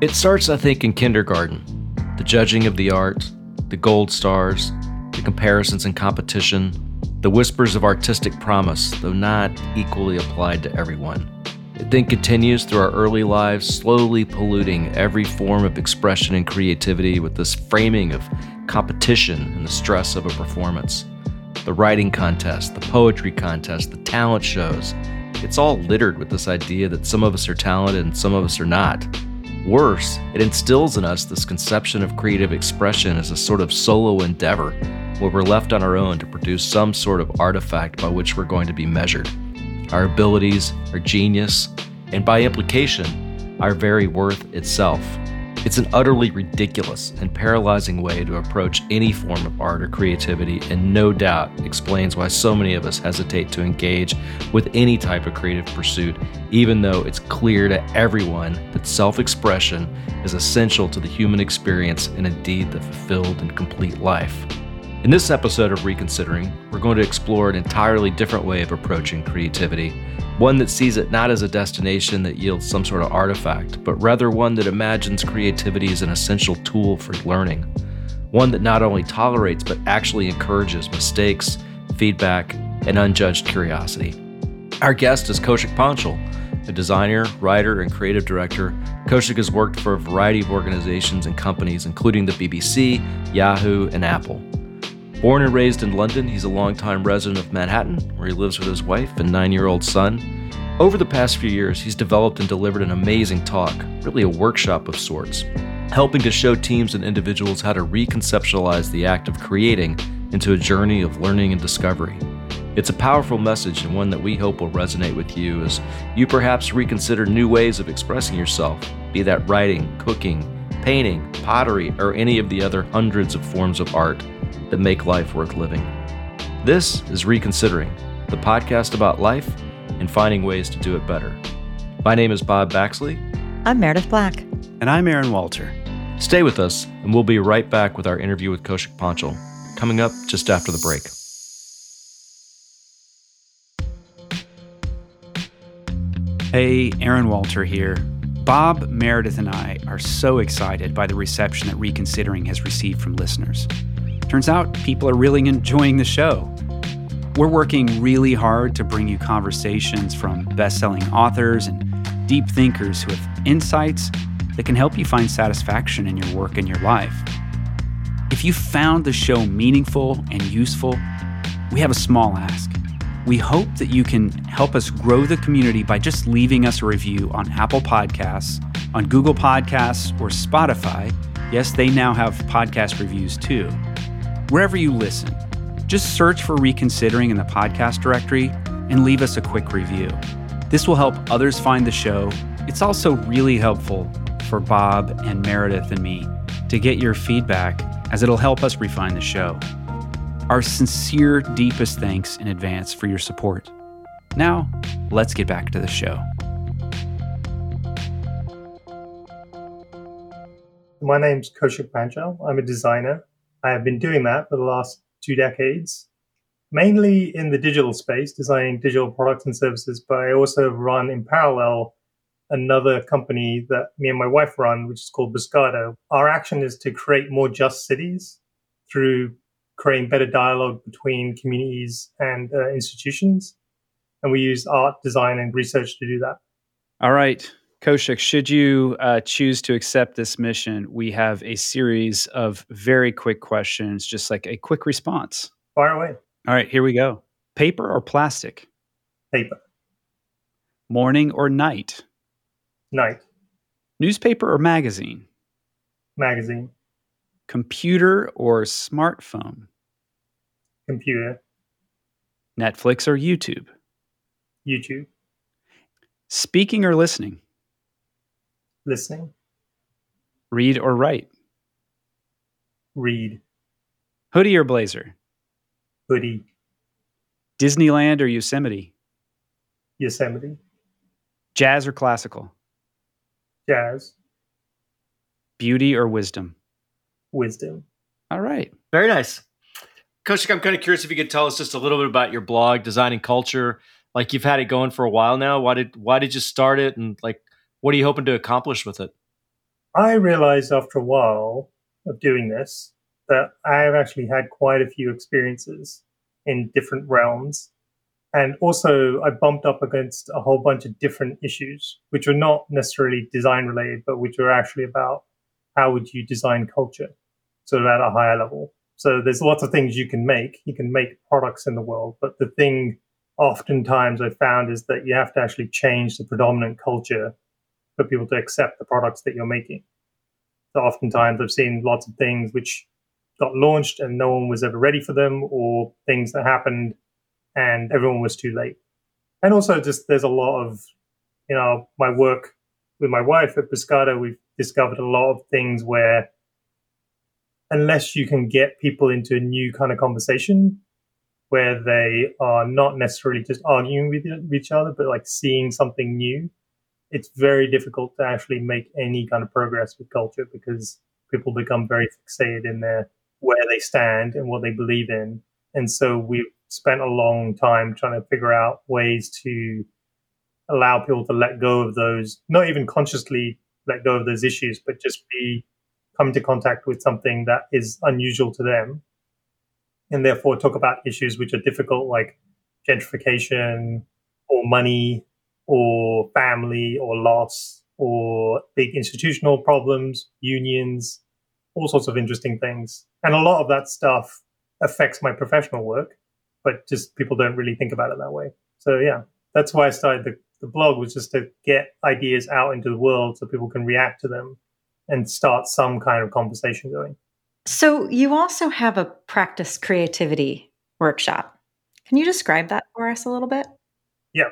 It starts, I think, in kindergarten. The judging of the art, the gold stars, the comparisons and competition, the whispers of artistic promise, though not equally applied to everyone. It then continues through our early lives, slowly polluting every form of expression and creativity with this framing of competition and the stress of a performance. The writing contest, the poetry contest, the talent shows. It's all littered with this idea that some of us are talented and some of us are not. Worse, it instills in us this conception of creative expression as a sort of solo endeavor, where we're left on our own to produce some sort of artifact by which we're going to be measured. Our abilities, our genius, and by implication, our very worth itself. It's an utterly ridiculous and paralyzing way to approach any form of art or creativity, and no doubt explains why so many of us hesitate to engage with any type of creative pursuit, even though it's clear to everyone that self-expression is essential to the human experience and indeed the fulfilled and complete life. In this episode of Reconsidering, we're going to explore an entirely different way of approaching creativity, one that sees it not as a destination that yields some sort of artifact, but rather one that imagines creativity as an essential tool for learning, one that not only tolerates but actually encourages mistakes, feedback, and unjudged curiosity. Our guest is Kaushik Panchal, a designer, writer, and creative director. Kaushik has worked for a variety of organizations and companies, including the BBC, Yahoo, and Apple. Born and raised in London, he's a longtime resident of Manhattan, where he lives with his wife and 9-year-old son. Over the past few years, he's developed and delivered an amazing talk, really a workshop of sorts, helping to show teams and individuals how to reconceptualize the act of creating into a journey of learning and discovery. It's a powerful message, and one that we hope will resonate with you as you perhaps reconsider new ways of expressing yourself, be that writing, cooking, painting, pottery, or any of the other hundreds of forms of art that make life worth living. This is Reconsidering, the podcast about life and finding ways to do it better. My name is Bob Baxley. I'm Meredith Black. And I'm Aaron Walter. Stay with us, and we'll be right back with our interview with Kaushik Panchal, coming up just after the break. Hey, Aaron Walter here. Bob, Meredith, and I are so excited by the reception that Reconsidering has received from listeners. Turns out people are really enjoying the show. We're working really hard to bring you conversations from best-selling authors and deep thinkers with insights that can help you find satisfaction in your work and your life. If you found the show meaningful and useful, we have a small ask. We hope that you can help us grow the community by just leaving us a review on Apple Podcasts, on Google Podcasts, or Spotify. Yes, they now have podcast reviews too. Wherever you listen, just search for Reconsidering in the podcast directory and leave us a quick review. This will help others find the show. It's also really helpful for Bob and Meredith and me to get your feedback, as it'll help us refine the show. Our sincere, deepest thanks in advance for your support. Now, let's get back to the show. My name's Kaushik Panchal. I'm a designer. I have been doing that for the last 2 decades, mainly in the digital space, designing digital products and services, but I also run in parallel another company that me and my wife run, which is called Biscato. Our action is to create more just cities through creating better dialogue between communities and institutions. And we use art, design, and research to do that. All right. Kaushik, should you choose to accept this mission, we have a series of very quick questions, just like a quick response. Fire away. All right, here we go. Paper or plastic? Paper. Morning or night? Night. Newspaper or magazine? Magazine. Computer or smartphone? Computer. Netflix or YouTube? YouTube. Speaking or listening? Listening. Read or write? Read. Hoodie or blazer? Hoodie. Disneyland or Yosemite? Yosemite. Jazz or classical? Jazz. Beauty or wisdom? Wisdom. All right. Very nice. Kaushik, I'm kind of curious if you could tell us just a little bit about your blog, Designing Culture. Like, you've had it going for a while now. Why did you start it? And like, what are you hoping to accomplish with it? I realized after a while of doing this that I've actually had quite a few experiences in different realms. And also I bumped up against a whole bunch of different issues, which were not necessarily design related, but which were actually about how would you design culture sort of at a higher level. So there's lots of things you can make. You can make products in the world, but the thing oftentimes I found is that you have to actually change the predominant culture for people to accept the products that you're making. So oftentimes I've seen lots of things which got launched and no one was ever ready for them, or things that happened and everyone was too late. And also just there's a lot of, you know, my work with my wife at Biscato, we've discovered a lot of things where unless you can get people into a new kind of conversation where they are not necessarily just arguing with each other, but like seeing something new, it's very difficult to actually make any kind of progress with culture because people become very fixated in their where they stand and what they believe in. And so we've spent a long time trying to figure out ways to allow people to let go of those, not even consciously let go of those issues, but just come into contact with something that is unusual to them, and therefore talk about issues which are difficult, like gentrification or money or family or loss or big institutional problems, unions, all sorts of interesting things. And a lot of that stuff affects my professional work, but just people don't really think about it that way. So yeah, that's why I started the blog, was just to get ideas out into the world so people can react to them and start some kind of conversation going. So you also have a practice creativity workshop. Can you describe that for us a little bit? Yeah.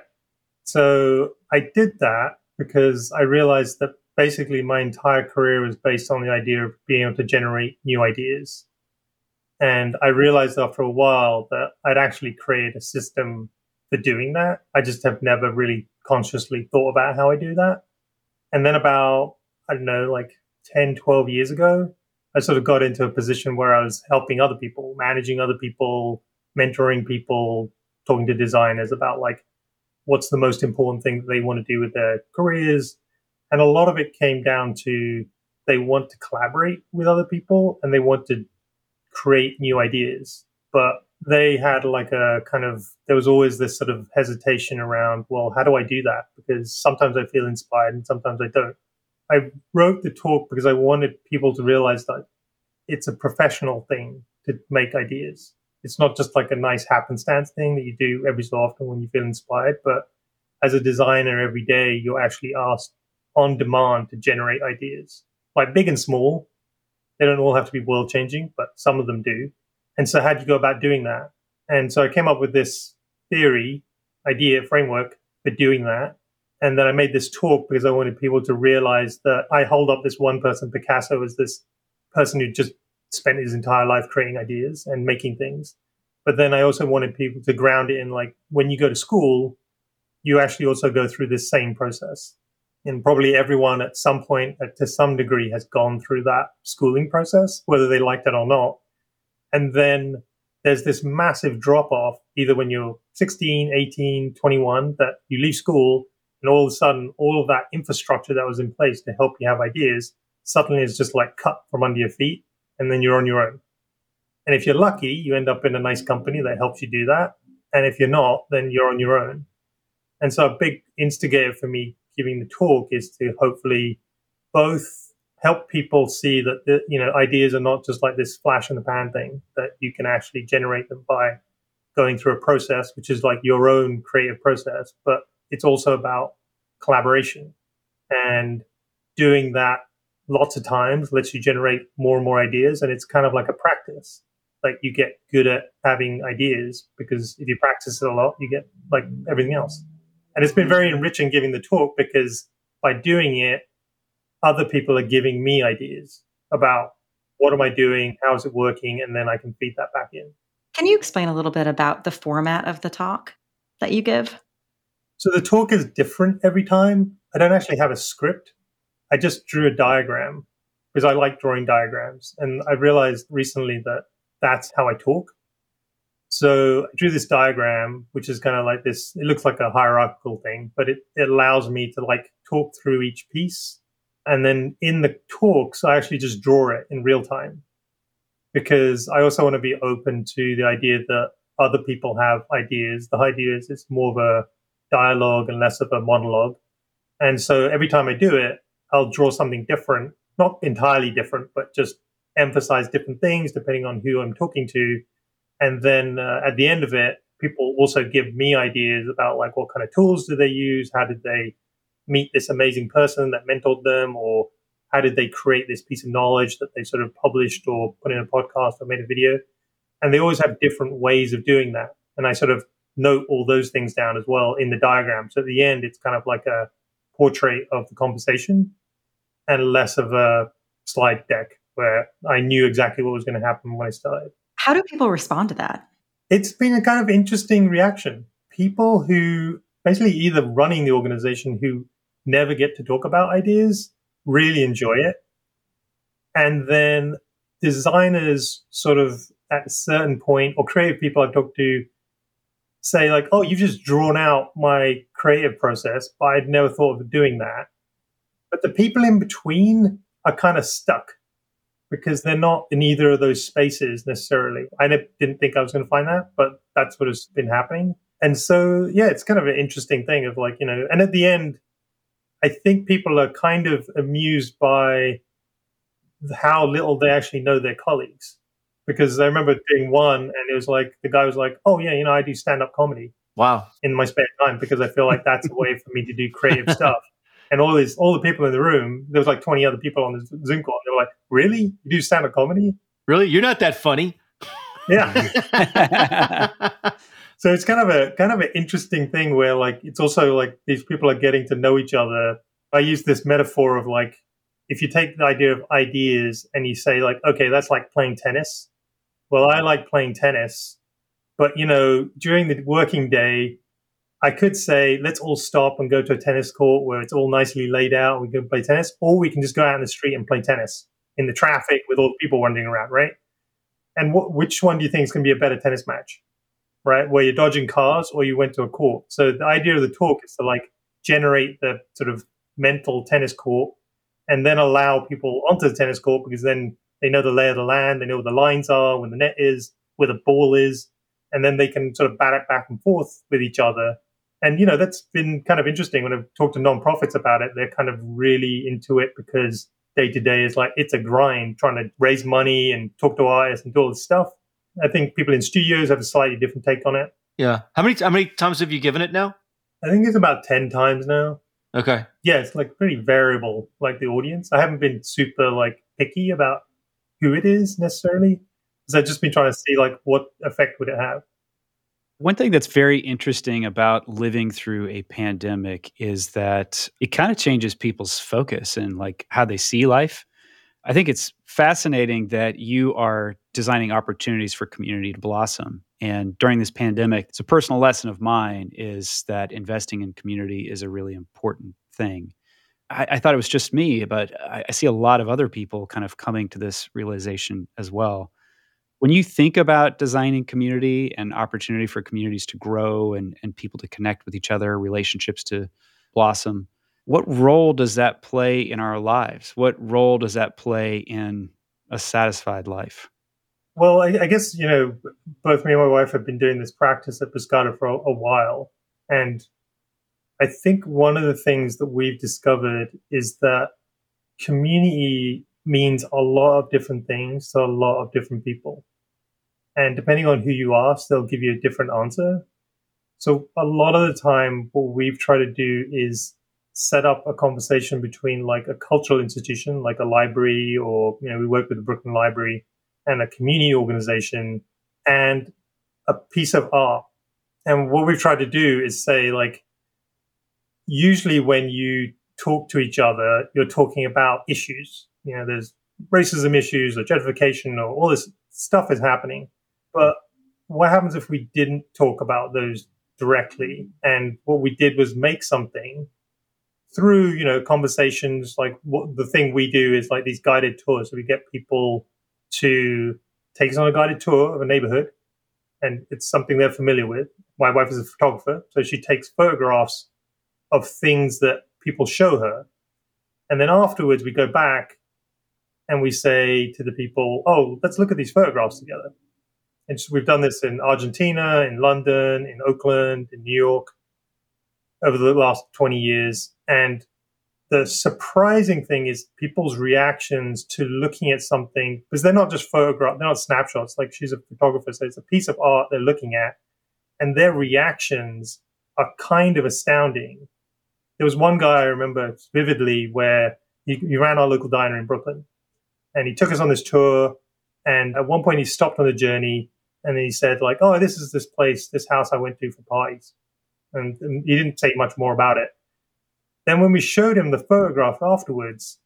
So I did that because I realized that basically my entire career was based on the idea of being able to generate new ideas. And I realized after a while that I'd actually created a system for doing that. I just have never really consciously thought about how I do that. And then about, I don't know, like 10, 12 years ago, I sort of got into a position where I was helping other people, managing other people, mentoring people, talking to designers about like what's the most important thing that they want to do with their careers. And a lot of it came down to they want to collaborate with other people and they want to create new ideas. But they had like a kind of, there was always this sort of hesitation around, well, how do I do that? Because sometimes I feel inspired and sometimes I don't. I wrote the talk because I wanted people to realize that it's a professional thing to make ideas. It's not just like a nice happenstance thing that you do every so often when you feel inspired, but as a designer every day, you're actually asked on demand to generate ideas, like big and small. They don't all have to be world-changing, but some of them do. And so how do you go about doing that? And so I came up with this theory, idea, framework for doing that. And then I made this talk because I wanted people to realize that I hold up this one person, Picasso, as this person who just spent his entire life creating ideas and making things. But then I also wanted people to ground it in like, when you go to school, you actually also go through this same process. And probably everyone at some point, to some degree, has gone through that schooling process, whether they liked it or not. And then there's this massive drop-off, either when you're 16, 18, 21, that you leave school, and all of a sudden, all of that infrastructure that was in place to help you have ideas suddenly is just like cut from under your feet, and then you're on your own. And if you're lucky, you end up in a nice company that helps you do that. And if you're not, then you're on your own. And so a big instigator for me giving the talk is to hopefully both help people see that the, you know, ideas are not just like this flash in the pan thing, that you can actually generate them by going through a process, which is like your own creative process, but it's also about collaboration, and doing that lots of times lets you generate more and more ideas. And it's kind of like a practice, like you get good at having ideas because if you practice it a lot, you get like everything else. And it's been very enriching giving the talk because by doing it, other people are giving me ideas about what am I doing? How is it working? And then I can feed that back in. Can you explain a little bit about the format of the talk that you give? So the talk is different every time. I don't actually have a script. I just drew a diagram because I like drawing diagrams. And I realized recently that that's how I talk. So I drew this diagram, which is kind of like this, it looks like a hierarchical thing, but it allows me to like talk through each piece And then in the talks, I actually just draw it in real time, because I also want to be open to the idea that other people have ideas. The idea is it's more of a dialogue and less of a monologue. And so every time I do it, I'll draw something different, not entirely different, but just emphasize different things depending on who I'm talking to. And then at the end of it, people also give me ideas about like what kind of tools do they use? How did they meet this amazing person that mentored them? Or how did they create this piece of knowledge that they sort of published or put in a podcast or made a video? And they always have different ways of doing that. And I sort of note all those things down as well in the diagram. So at the end, it's kind of like a portrait of the conversation and less of a slide deck where I knew exactly what was going to happen when I started. How do people respond to that? It's been a kind of interesting reaction. People who basically either running the organization who never get to talk about ideas really enjoy it. And then designers sort of at a certain point, or creative people I've talked to say like, oh, you've just drawn out my creative process, but I'd never thought of doing that. But the people in between are kind of stuck because they're not in either of those spaces necessarily. I didn't think I was going to find that, but that's what has been happening. And so, yeah, it's kind of an interesting thing of like, you know, and at the end, I think people are kind of amused by how little they actually know their colleagues. Because I remember doing one and it was like, the guy was like, oh yeah, you know, I do stand-up comedy. Wow. In my spare time, because I feel like that's a way for me to do creative stuff. And all the people in the room, there was like 20 other people on the Zoom call. And they were like, really? You do stand-up comedy? Really? You're not that funny. Yeah. So it's kind of an interesting thing where like, it's also like these people are getting to know each other. I use this metaphor of like, if you take the idea of ideas and you say like, okay, that's like playing tennis. Well, I like playing tennis, but you know, during the working day, I could say, let's all stop and go to a tennis court where it's all nicely laid out. We can play tennis, or we can just go out in the street and play tennis in the traffic with all the people wandering around, right? And which one do you think is going to be a better tennis match, right? Where you're dodging cars or you went to a court. So the idea of the talk is to like generate the sort of mental tennis court and then allow people onto the tennis court, because then they know the lay of the land, they know where the lines are, where the net is, where the ball is, and then they can sort of bat it back and forth with each other. And, you know, that's been kind of interesting. When I've talked to nonprofits about it, they're kind of really into it because day to day is like, it's a grind trying to raise money and talk to artists and do all this stuff. I think people in studios have a slightly different take on it. Yeah. How many times have you given it now? I think it's about 10 times now. Okay. Yeah, it's like pretty variable, like the audience. I haven't been super like picky about who it is necessarily, because I've just been trying to see like what effect would it have. One thing that's very interesting about living through a pandemic is that it kind of changes people's focus and like how they see life. I think it's fascinating that you are designing opportunities for community to blossom. And during this pandemic, it's a personal lesson of mine is that investing in community is a really important thing. I thought it was just me, but I see a lot of other people kind of coming to this realization as well. When you think about designing community and opportunity for communities to grow and people to connect with each other, relationships to blossom, what role does that play in our lives? What role does that play in a satisfied life? Well, I guess, you know, both me and my wife have been doing this practice at Biscato for a while. And I think one of the things that we've discovered is that community means a lot of different things to a lot of different people. And depending on who you ask, they'll give you a different answer. So a lot of the time, what we've tried to do is set up a conversation between like a cultural institution, like a library, or, you know, we work with the Brooklyn Library, and a community organization, and a piece of art. And what we've tried to do is say, like, usually when you talk to each other, you're talking about issues. You know, there's racism issues or gentrification or all this stuff is happening. But what happens if we didn't talk about those directly? And what we did was make something through, you know, conversations. Like what the thing we do is like these guided tours. So we get people to take us on a guided tour of a neighborhood, and it's something they're familiar with. My wife is a photographer, so she takes photographs of things that people show her. And then afterwards we go back and we say to the people, oh, let's look at these photographs together. And so we've done this in Argentina, in London, in Oakland, in New York over the last 20 years. And the surprising thing is people's reactions to looking at something, because they're not just photographs, they're not snapshots. Like, she's a photographer, so it's a piece of art they're looking at, and their reactions are kind of astounding. There was one guy I remember vividly where he ran our local diner in Brooklyn, and he took us on this tour, and at one point he stopped on the journey, and then he said, like, oh, this is this place, this house I went to for parties. And he didn't say much more about it. Then when we showed him the photograph afterwards,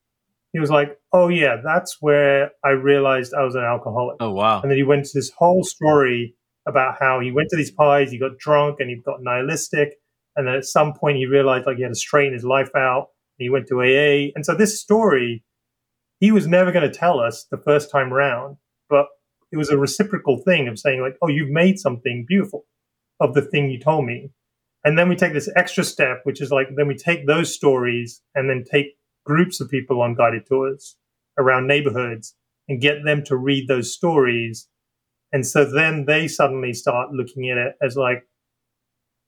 he was like, oh, yeah, that's where I realized I was an alcoholic. Oh, wow. And then he went to this whole story about how he went to these parties, he got drunk, and he got nihilistic. And then at some point he realized, like, he had to straighten his life out. And he went to AA. And so this story, he was never going to tell us the first time round. But it was a reciprocal thing of saying, like, oh, you've made something beautiful of the thing you told me. And then we take this extra step, which is like, then we take those stories and then take groups of people on guided tours around neighborhoods and get them to read those stories. And so then they suddenly start looking at it as like,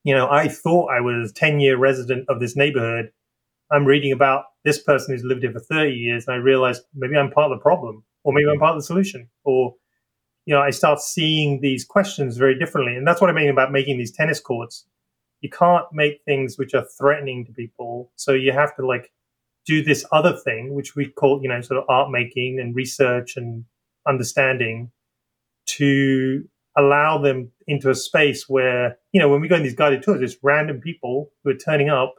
you know, I thought I was a 10-year resident of this neighborhood. I'm reading about this person who's lived here for 30 years. And I realized maybe I'm part of the problem, or maybe I'm part of the solution, or, you know, I start seeing these questions very differently. And that's what I mean about making these tennis courts. You can't make things which are threatening to people. So you have to, like, do this other thing, which we call, you know, sort of art making and research and understanding, to allow them into a space where, you know, when we go on these guided tours, it's random people who are turning up.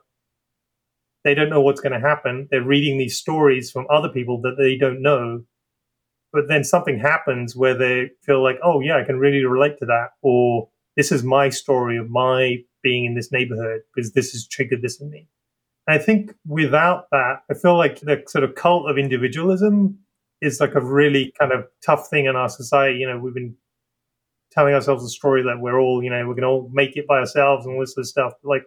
They don't know what's going to happen. They're reading these stories from other people that they don't know. But then something happens where they feel like, oh, yeah, I can really relate to that. Or this is my story of my being in this neighborhood, because this has triggered this in me. And I think without that, I feel like the sort of cult of individualism is like a really kind of tough thing in our society. You know, we've been telling ourselves a story that we're all, you know, we're going to all make it by ourselves and all this sort of stuff. But like,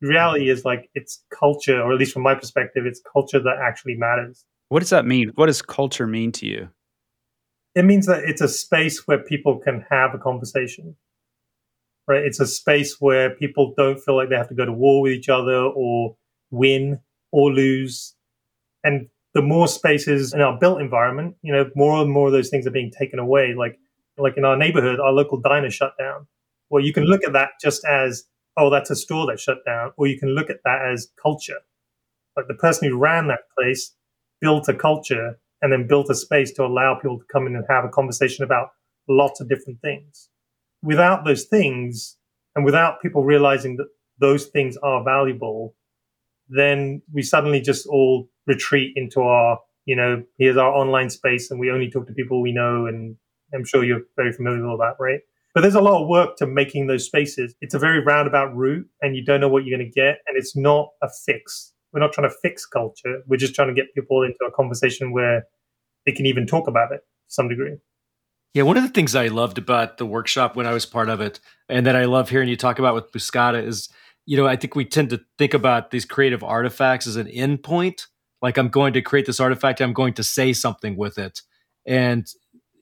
the reality is, like, it's culture, or at least from my perspective, it's culture that actually matters. What does that mean? What does culture mean to you? It means that it's a space where people can have a conversation. Right? It's a space where people don't feel like they have to go to war with each other or win or lose. And the more spaces in our built environment, you know, more and more of those things are being taken away. Like in our neighborhood, our local diner shut down. Well, you can look at that just as, oh, that's a store that shut down. Or you can look at that as culture. Like, the person who ran that place built a culture and then built a space to allow people to come in and have a conversation about lots of different things. Without those things, and without people realizing that those things are valuable, then we suddenly just all retreat into our, you know, here's our online space and we only talk to people we know. And I'm sure you're very familiar with all that, right? But there's a lot of work to making those spaces. It's a very roundabout route, and you don't know what you're going to get. And it's not a fix. We're not trying to fix culture. We're just trying to get people into a conversation where they can even talk about it to some degree. Yeah, one of the things I loved about the workshop when I was part of it, and that I love hearing you talk about with Biscato, is, you know, I think we tend to think about these creative artifacts as an end point. Like, I'm going to create this artifact, I'm going to say something with it. And,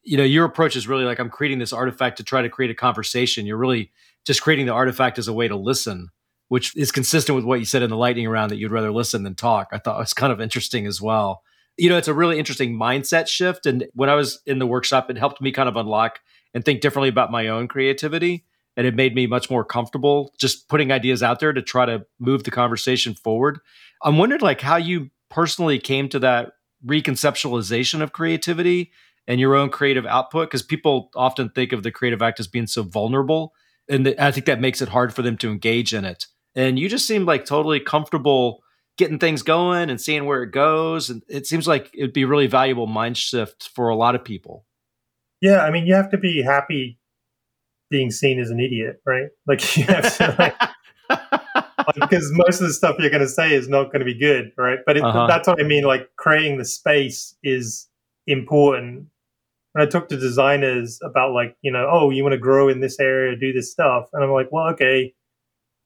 you know, your approach is really like, I'm creating this artifact to try to create a conversation. You're really just creating the artifact as a way to listen, which is consistent with what you said in the lightning round, that you'd rather listen than talk. I thought was kind of interesting as well. You know, it's a really interesting mindset shift. And when I was in the workshop, it helped me kind of unlock and think differently about my own creativity. And it made me much more comfortable just putting ideas out there to try to move the conversation forward. I'm wondering, like, how you personally came to that reconceptualization of creativity and your own creative output, because people often think of the creative act as being so vulnerable. And I think that makes it hard for them to engage in it. And you just seemed like totally comfortable getting things going and seeing where it goes. And it seems like it'd be a really valuable mind shift for a lot of people. Yeah. I mean, you have to be happy being seen as an idiot, right? Like, you have to, because most of the stuff you're going to say is not going to be good, right? But that's what I mean, like, creating the space is important. When I talk to designers about, like, you know, oh, you want to grow in this area, do this stuff. And I'm like, well, okay,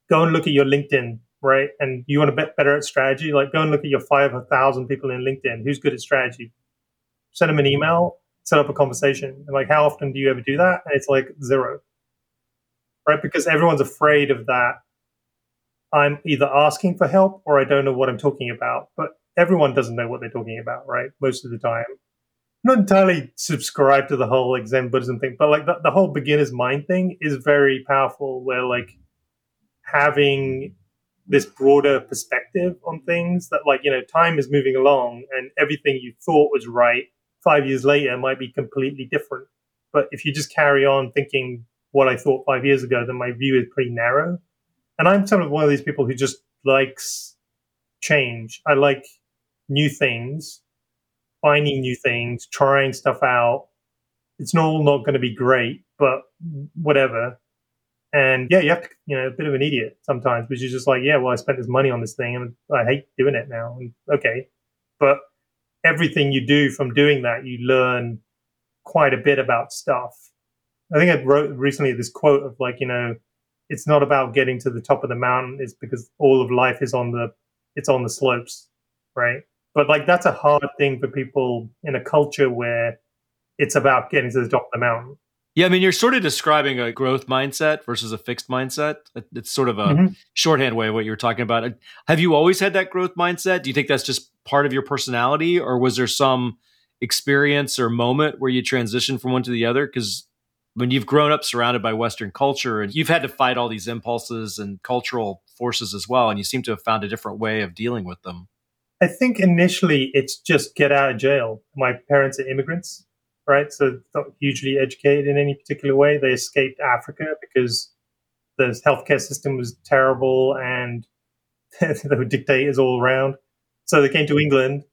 go and look at your LinkedIn. right? And you want to be better at strategy, like go and look at your 5,000 people in LinkedIn. Who's good at strategy? Send them an email, set up a conversation. And like, how often do you ever do that? And it's like zero, right? Because everyone's afraid of that. I'm either asking for help or I don't know what I'm talking about, but everyone doesn't know what they're talking about, right? Most of the time. Not entirely subscribe to the whole like Zen Buddhism thing, but like the whole beginner's mind thing is very powerful, where like having this broader perspective on things that like, you know, time is moving along and everything you thought was right 5 years later might be completely different. But if you just carry on thinking what I thought 5 years ago, then my view is pretty narrow. And I'm sort of one of these people who just likes change. I like new things. Finding new things, trying stuff out. It's all not going to be great, but whatever. And yeah, you have to, you know, a bit of an idiot sometimes, which is just like, yeah, well, I spent this money on this thing and I hate doing it now. And okay. But everything you do from doing that, you learn quite a bit about stuff. I think I wrote recently this quote of like, you know, it's not about getting to the top of the mountain. It's because all of life is on the slopes, right? But like, that's a hard thing for people in a culture where it's about getting to the top of the mountain. Yeah. I mean, you're sort of describing a growth mindset versus a fixed mindset. It's sort of a shorthand way of what you were talking about. Have you always had that growth mindset? Do you think that's just part of your personality, or was there some experience or moment where you transitioned from one to the other? Because when you've grown up surrounded by Western culture and you've had to fight all these impulses and cultural forces as well, and you seem to have found a different way of dealing with them. I think initially it's just get out of jail. My parents are immigrants, right? So not hugely educated in any particular way. They escaped Africa because the healthcare system was terrible and there were dictators all around. So they came to England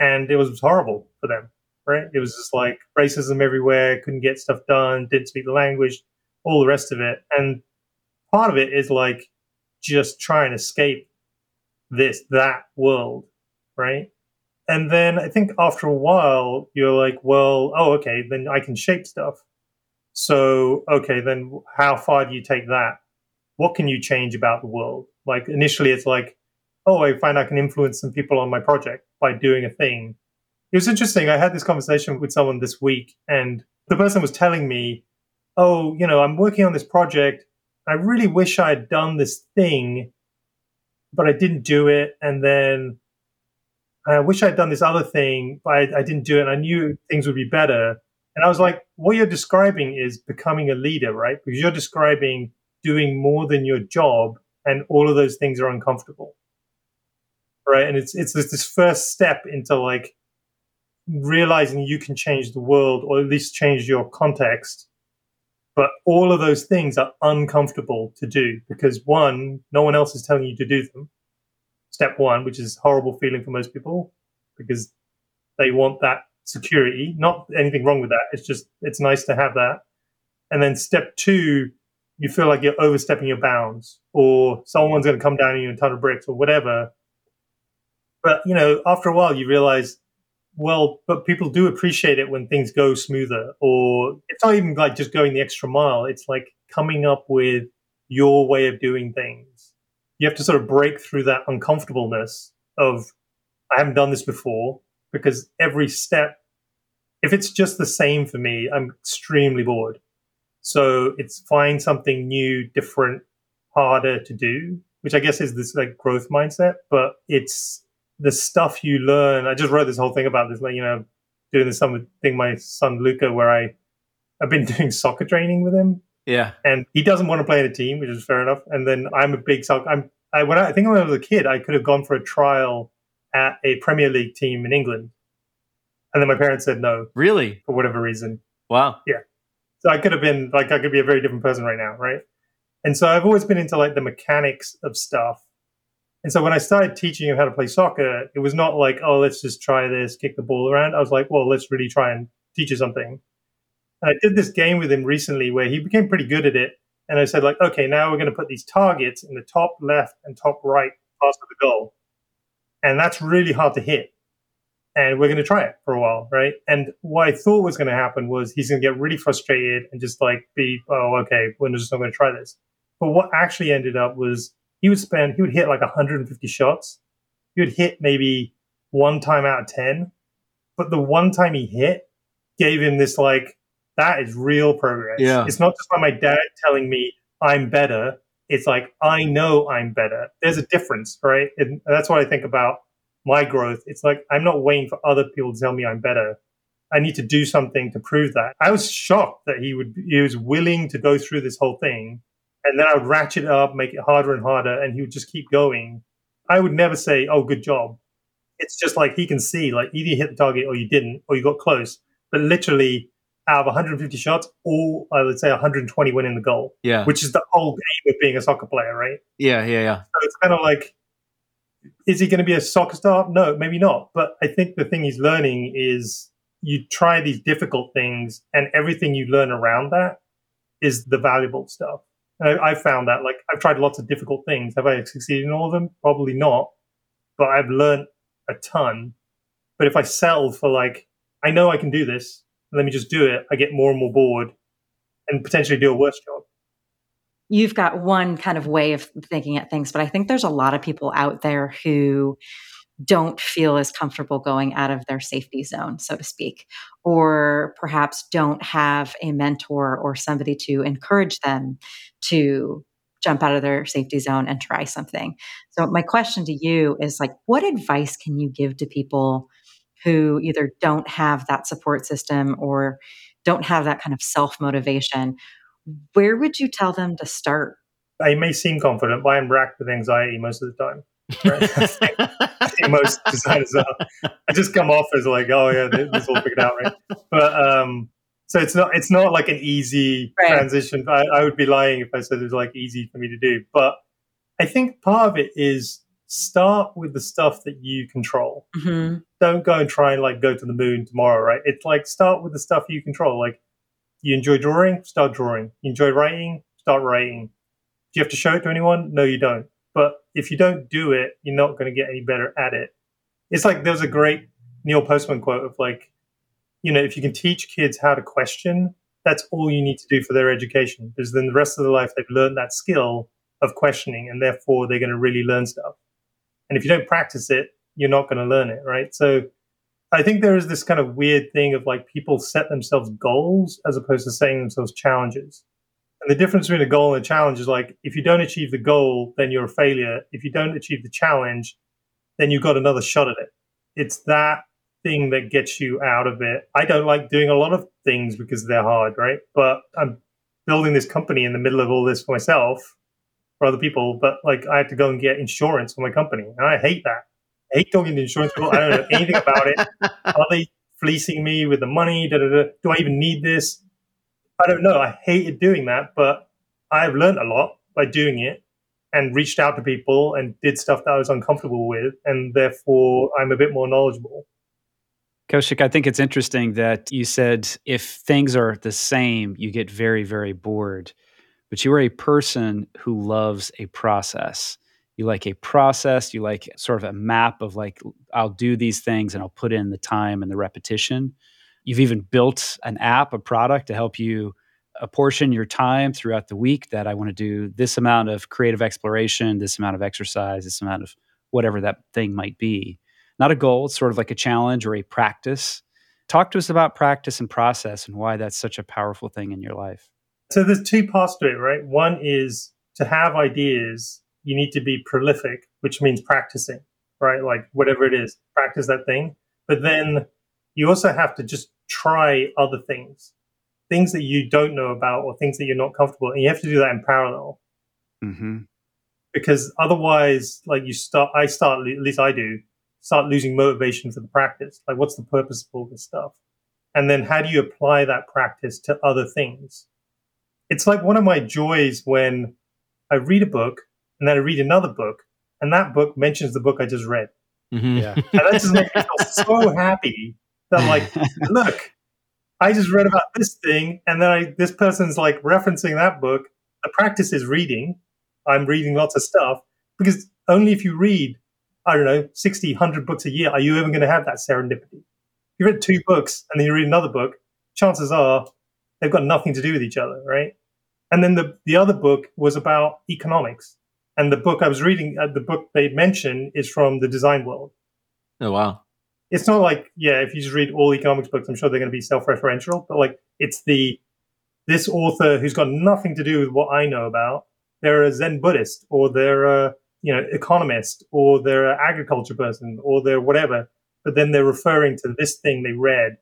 and it was horrible for them, right? It was just like racism everywhere, couldn't get stuff done, didn't speak the language, all the rest of it. And part of it is like just try and escape that world. Right. And then I think after a while, you're like, well, oh, okay, then I can shape stuff. So, okay, then how far do you take that? What can you change about the world? Like initially it's like, oh, I find I can influence some people on my project by doing a thing. It was interesting. I had this conversation with someone this week and the person was telling me, oh, you know, I'm working on this project. I really wish I had done this thing, but I didn't do it. And then I wish I'd done this other thing, but I didn't do it. And I knew things would be better. And I was like, what you're describing is becoming a leader, right? Because you're describing doing more than your job, and all of those things are uncomfortable, right? And it's this first step into like realizing you can change the world, or at least change your context. But all of those things are uncomfortable to do because one, no one else is telling you to do them. Step one, which is a horrible feeling for most people because they want that security. Not anything wrong with that. It's just, it's nice to have that. And then step two, you feel like you're overstepping your bounds or someone's going to come down on you in a ton of bricks or whatever. But, you know, after a while you realize, well, but people do appreciate it when things go smoother, or it's not even like just going the extra mile. It's like coming up with your way of doing things. You have to sort of break through that uncomfortableness of, I haven't done this before, because every step, if it's just the same for me, I'm extremely bored. So it's find something new, different, harder to do, which I guess is this like growth mindset, but it's the stuff you learn. I just wrote this whole thing about this, like, you know, doing this summer thing, my son Luca, where I've been doing soccer training with him. Yeah. And he doesn't want to play in a team, which is fair enough. And then I'm a big soccer. I think when I was a kid, I could have gone for a trial at a Premier League team in England. And then my parents said no. Really? For whatever reason. Wow. Yeah. So I could have been like, I could be a very different person right now. Right. And so I've always been into like the mechanics of stuff. And so when I started teaching him how to play soccer, it was not like, oh, let's just try this, kick the ball around. I was like, well, let's really try and teach you something. I did this game with him recently where he became pretty good at it. And I said, like, okay, now we're going to put these targets in the top left and top right parts of the goal. And that's really hard to hit. And we're going to try it for a while, right? And what I thought was going to happen was he's going to get really frustrated and just like be, oh, okay, we're just not going to try this. But what actually ended up was he would hit like 150 shots. He would hit maybe one time out of 10, but the one time he hit gave him this like, that is real progress. Yeah. It's not just like my dad telling me I'm better. It's like, I know I'm better. There's a difference, right? And that's what I think about my growth. It's like, I'm not waiting for other people to tell me I'm better. I need to do something to prove that. I was shocked that he was willing to go through this whole thing. And then I would ratchet it up, make it harder and harder, and he would just keep going. I would never say, oh, good job. It's just like he can see, like, either you hit the target or you didn't, or you got close. But literally, out of 150 shots, all, I would say, 120 went in the goal. Yeah. Which is the whole aim of being a soccer player, right? Yeah. So it's kind of like, is he going to be a soccer star? No, maybe not. But I think the thing he's learning is you try these difficult things, and everything you learn around that is the valuable stuff. I found that, like, I've tried lots of difficult things. Have I succeeded in all of them? Probably not. But I've learned a ton. But if I settle for, like, I know I can do this, let me just do it, I get more and more bored and potentially do a worse job. You've got one kind of way of thinking at things, but I think there's a lot of people out there who don't feel as comfortable going out of their safety zone, so to speak, or perhaps don't have a mentor or somebody to encourage them to jump out of their safety zone and try something. So my question to you is, like, what advice can you give to people who either don't have that support system or don't have that kind of self-motivation? Where would you tell them to start? I may seem confident, but I'm racked with anxiety most of the time. Right? I think most designers are. I just come off as like, oh yeah, this all figured out, right? But so it's not like an easy transition. I would be lying if I said it was like easy for me to do. But I think part of it is start with the stuff that you control. Mm-hmm. Don't go and try and like go to the moon tomorrow, right? It's like start with the stuff you control. Like, you enjoy drawing, start drawing. You enjoy writing, start writing. Do you have to show it to anyone? No, you don't. But if you don't do it, you're not going to get any better at it. It's like there's a great Neil Postman quote of like, you know, if you can teach kids how to question, that's all you need to do for their education, because then the rest of their life they've learned that skill of questioning, and therefore they're going to really learn stuff. And if you don't practice it, you're not going to learn it, right? So I think there is this kind of weird thing of like people set themselves goals as opposed to setting themselves challenges. And the difference between a goal and a challenge is like, if you don't achieve the goal, then you're a failure. If you don't achieve the challenge, then you've got another shot at it. It's that thing that gets you out of it. I don't like doing a lot of things because they're hard, right? But I'm building this company in the middle of all this for myself, for other people. But like, I had to go and get insurance for my company. And I hate that. I hate talking to insurance people. I don't know anything about it. Are they fleecing me with the money? Do I even need this? I don't know. I hated doing that, but I've learned a lot by doing it and reached out to people and did stuff that I was uncomfortable with. And therefore, I'm a bit more knowledgeable. Kaushik, I think it's interesting that you said if things are the same, you get very, very bored. But you are a person who loves a process. You like a process. You like sort of a map of like, I'll do these things and I'll put in the time and the repetition. You've even built an app, a product to help you apportion your time throughout the week, that I want to do this amount of creative exploration, this amount of exercise, this amount of whatever that thing might be. Not a goal, it's sort of like a challenge or a practice. Talk to us about practice and process and why that's such a powerful thing in your life. So there's two parts to it, right? One is to have ideas, you need to be prolific, which means practicing, right? Like whatever it is, practice that thing. But then you also have to just try other things that you don't know about or things that you're not comfortable. And you have to do that in parallel. Mm-hmm. Because otherwise, like I start losing motivation for the practice. Like, what's the purpose of all this stuff? And then how do you apply that practice to other things? It's like one of my joys when I read a book and then I read another book and that book mentions the book I just read. Mm-hmm. Yeah. And that just makes me feel so happy. That like, look, I just read about this thing, and then this person's like referencing that book. The practice is reading. I'm reading lots of stuff, because only if you read, I don't know, 60, 100 books a year, are you ever going to have that serendipity. If you read two books and then you read another book, chances are they've got nothing to do with each other, right? And then the other book was about economics. And the book I was reading, the book they mention is from the design world. Oh, wow. It's not like, yeah, if you just read all economics books, I'm sure they're going to be self-referential, but like it's this author who's got nothing to do with what I know about. They're a Zen Buddhist, or they're a, economist, or they're an agriculture person, or they're whatever. But then they're referring to this thing they read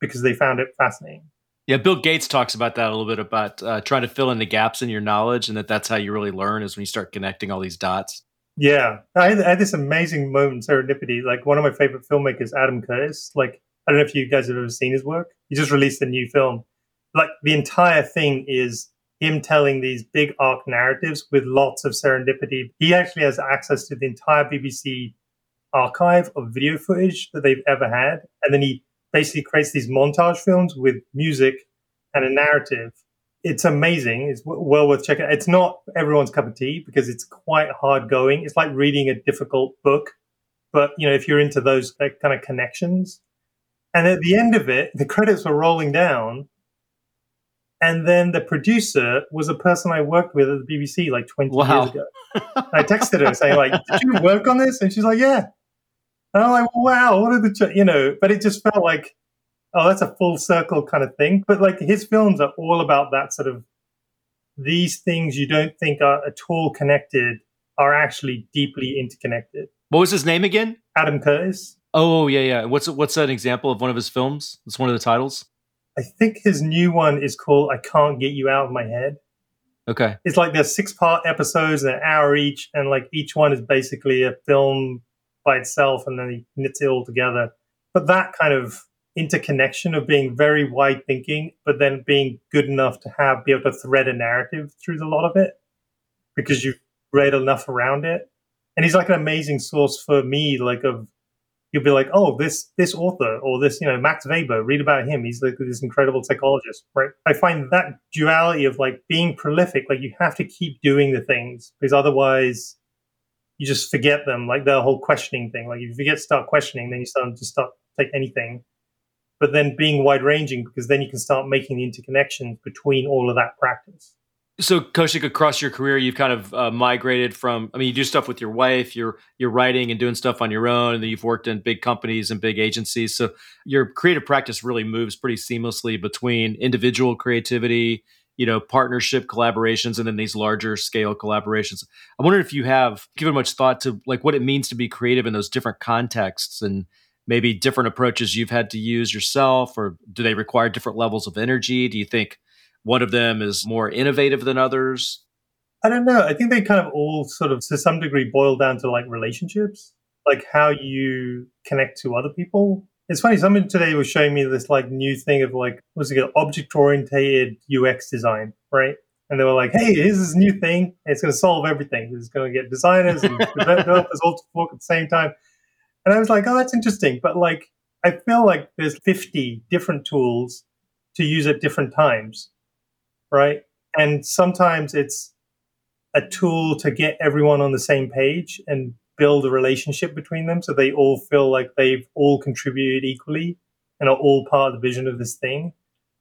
because they found it fascinating. Yeah, Bill Gates talks about that a little bit, about trying to fill in the gaps in your knowledge, and that's how you really learn, is when you start connecting all these dots. Yeah. I had this amazing moment, serendipity. Like, one of my favorite filmmakers, Adam Curtis, like, I don't know if you guys have ever seen his work. He just released a new film. Like, the entire thing is him telling these big arc narratives with lots of serendipity. He actually has access to the entire BBC archive of video footage that they've ever had. And then he basically creates these montage films with music and a narrative. It's amazing. It's well worth checking out. It's not everyone's cup of tea because it's quite hard going. It's like reading a difficult book. But, if you're into those kind of connections. And at the end of it, the credits were rolling down. And then the producer was a person I worked with at the BBC like 20 years ago. And I texted her saying, like, did you work on this? And she's like, yeah. And I'm like, wow, what are the, but it just felt like, oh, that's a full circle kind of thing. But like his films are all about that sort of, these things you don't think are at all connected are actually deeply interconnected. What was his name again? Adam Curtis. Oh, yeah. What's an example of one of his films? It's one of the titles. I think his new one is called I Can't Get You Out of My Head. Okay. It's like there's 6-part episodes, an hour each, and like each one is basically a film by itself, and then he knits it all together. But that kind of interconnection of being very wide thinking, but then being good enough to be able to thread a narrative through a lot of it because you've read enough around it. And he's like an amazing source for me, like of, you'll be like, oh, this author or this, Max Weber, read about him. He's like this incredible psychologist, right? I find that duality of like being prolific, like you have to keep doing the things because otherwise you just forget them. Like the whole questioning thing, like if you forget to start questioning, then you start to take anything. But then being wide ranging, because then you can start making the interconnections between all of that practice. So, Kaushik, across your career, you've kind of migrated from, you do stuff with your wife, you're writing and doing stuff on your own, and then you've worked in big companies and big agencies. So your creative practice really moves pretty seamlessly between individual creativity, partnership collaborations, and then these larger scale collaborations. I wonder if you have given much thought to like what it means to be creative in those different contexts and maybe different approaches you've had to use yourself, or do they require different levels of energy? Do you think one of them is more innovative than others? I don't know. I think they kind of all sort of, to some degree, boil down to like relationships, like how you connect to other people. It's funny. Someone today was showing me this like new thing of like, what's it called? Object-oriented UX design, right? And they were like, hey, here's this new thing. It's going to solve everything. It's going to get designers and developers all to talk at the same time. And I was like, oh, that's interesting. But like, I feel like there's 50 different tools to use at different times. Right. And sometimes it's a tool to get everyone on the same page and build a relationship between them so they all feel like they've all contributed equally and are all part of the vision of this thing.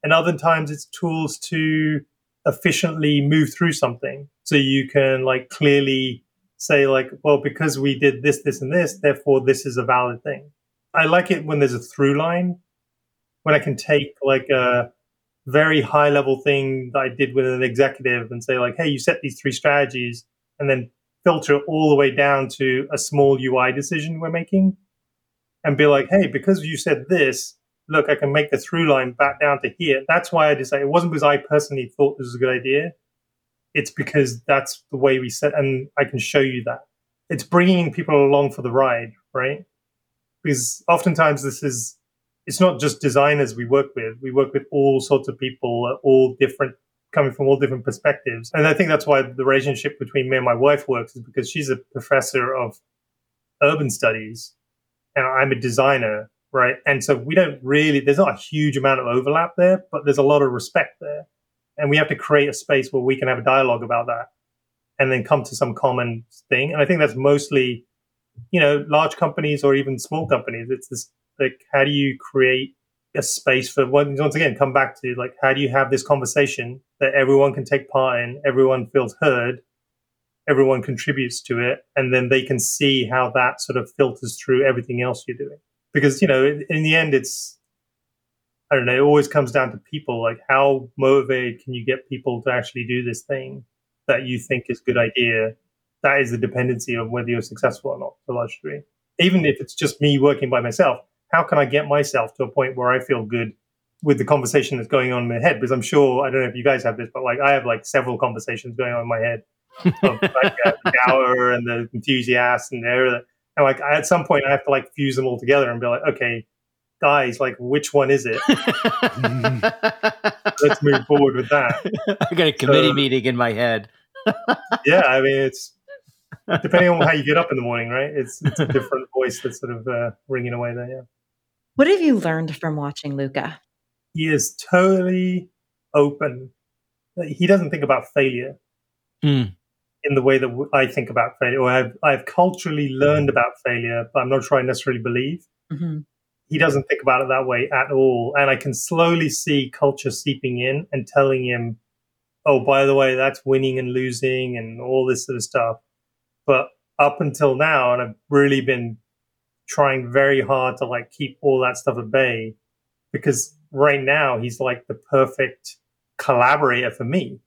And other times it's tools to efficiently move through something. So you can like clearly say like, well, because we did this, this, and this, therefore this is a valid thing. I like it when there's a through line, when I can take like a very high level thing that I did with an executive and say like, hey, you set these 3 strategies, and then filter all the way down to a small UI decision we're making and be like, hey, because you said this, look, I can make the through line back down to here. That's why I decided. It wasn't because I personally thought this was a good idea. It's because that's the way we set, and I can show you that. It's bringing people along for the ride, right? Because oftentimes it's not just designers we work with. We work with all sorts of people, coming from all different perspectives. And I think that's why the relationship between me and my wife works, is because she's a professor of urban studies and I'm a designer, right? And so there's not a huge amount of overlap there, but there's a lot of respect there. And we have to create a space where we can have a dialogue about that and then come to some common thing. And I think that's mostly, large companies or even small companies. It's this, like, how do you create a space for, once again, come back to like, how do you have this conversation that everyone can take part in, everyone feels heard, everyone contributes to it, and then they can see how that sort of filters through everything else you're doing. Because, you know, in the end, it's, I don't know, it always comes down to people. Like, how motivated can you get people to actually do this thing that you think is a good idea? That is the dependency of whether you're successful or not, to a large degree. Even if it's just me working by myself, how can I get myself to a point where I feel good with the conversation that's going on in my head? Because I'm sure, I don't know if you guys have this, but like, I have like several conversations going on in my head of like the dour and the enthusiast and everything. And like, at some point I have to like fuse them all together and be like, okay, guys, like, which one is it? Let's move forward with that. I got a committee meeting in my head. Yeah, I mean, it's depending on how you get up in the morning, right? It's a different voice that's sort of ringing away there. Yeah. What have you learned from watching Luca? He is totally open. He doesn't think about failure in the way that I think about failure, or I've culturally learned about failure, but I'm not sure I necessarily believe. Mm-hmm. He doesn't think about it that way at all. And I can slowly see culture seeping in and telling him, oh, by the way, that's winning and losing and all this sort of stuff. But up until now, and I've really been trying very hard to like keep all that stuff at bay, because right now he's like the perfect collaborator for me,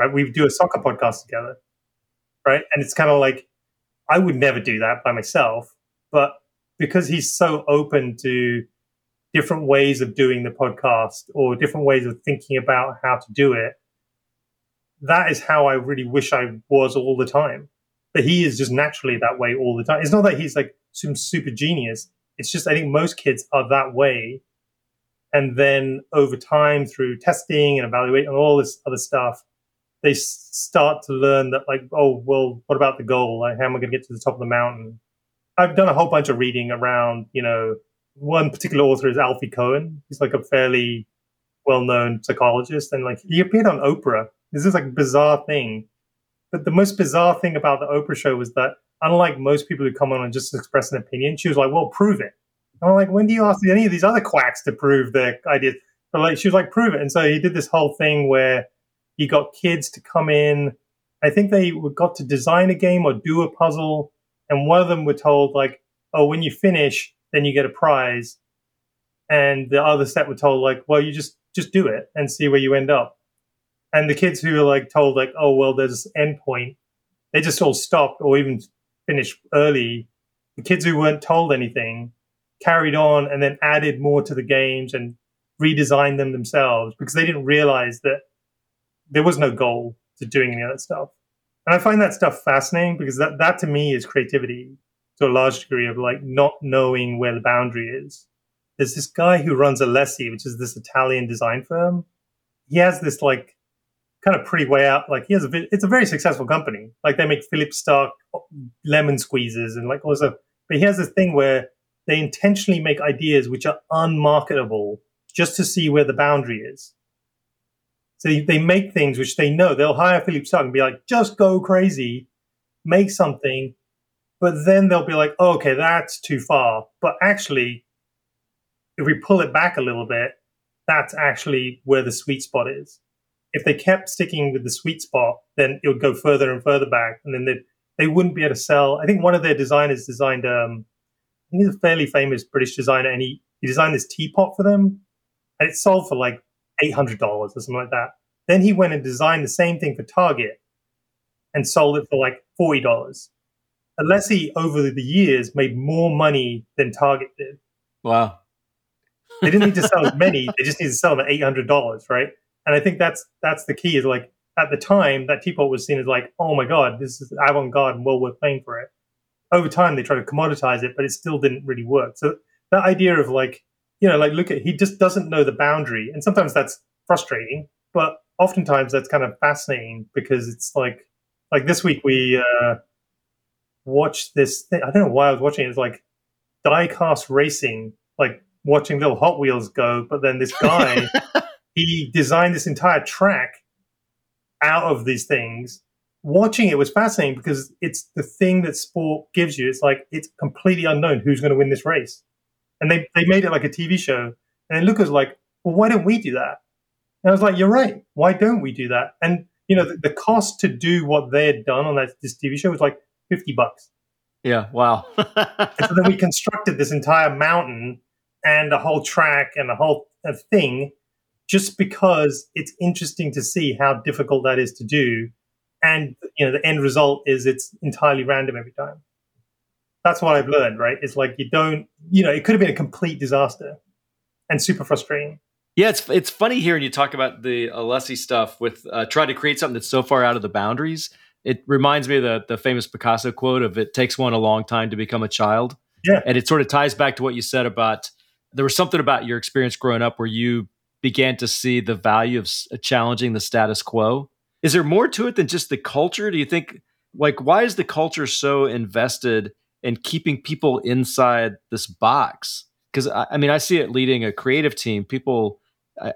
right? We do a soccer podcast together, right? And it's kind of like, I would never do that by myself, but because he's so open to different ways of doing the podcast or different ways of thinking about how to do it, that is how I really wish I was all the time. But he is just naturally that way all the time. It's not that he's like some super genius. It's just, I think most kids are that way. And then over time, through testing and evaluating and all this other stuff, they start to learn that like, oh, well, what about the goal? Like, how am I going to get to the top of the mountain? I've done a whole bunch of reading around, you know, one particular author is Alfie Kohn. He's like a fairly well-known psychologist. And like, he appeared on Oprah. This is like a bizarre thing. But the most bizarre thing about the Oprah show was that, unlike most people who come on and just express an opinion, she was like, well, prove it. And I'm like, when do you ask any of these other quacks to prove their ideas? But like, she was like, prove it. And so he did this whole thing where he got kids to come in. I think they got to design a game or do a puzzle. And one of them were told like, oh, when you finish, then you get a prize. And the other set were told like, well, you just do it and see where you end up. And the kids who were like told like, oh, well, there's this end point, they just all stopped or even finished early. The kids who weren't told anything carried on and then added more to the games and redesigned them themselves because they didn't realize that there was no goal to doing any of that stuff. And I find that stuff fascinating because that to me is creativity to a large degree, of like not knowing where the boundary is. There's this guy who runs Alessi, which is this Italian design firm. He has this like kind of pretty way out. Like, he has it's a very successful company. Like, they make Philippe Starck lemon squeezes and like all this stuff. But he has this thing where they intentionally make ideas which are unmarketable just to see where the boundary is. So they make things which they know, they'll hire Philippe Starck and be like, just go crazy, make something. But then they'll be like, oh, okay, that's too far. But actually, if we pull it back a little bit, that's actually where the sweet spot is. If they kept sticking with the sweet spot, then it would go further and further back. And then they wouldn't be able to sell. I think one of their designers designed, I think he's a fairly famous British designer, and he designed this teapot for them. And it sold for like $800 or something like that. Then he went and designed the same thing for Target and sold it for like $40. Alessi, over the years, made more money than Target did. Wow. They didn't need to sell as many. They just needed to sell them at $800, right? And I think that's the key, is like, at the time that teapot was seen as like, oh my God, this is avant-garde and well worth paying for it. Over time, they tried to commoditize it, but it still didn't really work. So that idea of like, you know, like, look at, he just doesn't know the boundary. And sometimes that's frustrating, but oftentimes that's kind of fascinating, because it's like this week we watched this thing. I don't know why I was watching it. It's like die-cast racing, like watching little Hot Wheels go. But then this guy... He designed this entire track out of these things. Watching it was fascinating because it's the thing that sport gives you. It's like, it's completely unknown who's going to win this race. And they made it like a TV show. And Luca's like, well, why don't we do that? And I was like, you're right. Why don't we do that? And, you know, the cost to do what they had done on this TV show was like $50. Yeah, wow. And so then we constructed this entire mountain and a whole track and a whole thing just because it's interesting to see how difficult that is to do. And, you know, the end result is it's entirely random every time. That's what I've learned, right? It's like you don't, you know, it could have been a complete disaster and super frustrating. Yeah, it's funny hearing you talk about the Alessi stuff with trying to create something that's so far out of the boundaries. It reminds me of the famous Picasso quote of "It takes one a long time to become a child." Yeah. And it sort of ties back to what you said about there was something about your experience growing up where you began to see the value of challenging the status quo. Is there more to it than just the culture? Do you think, like, why is the culture so invested in keeping people inside this box? Because, I mean, I see it leading a creative team. People,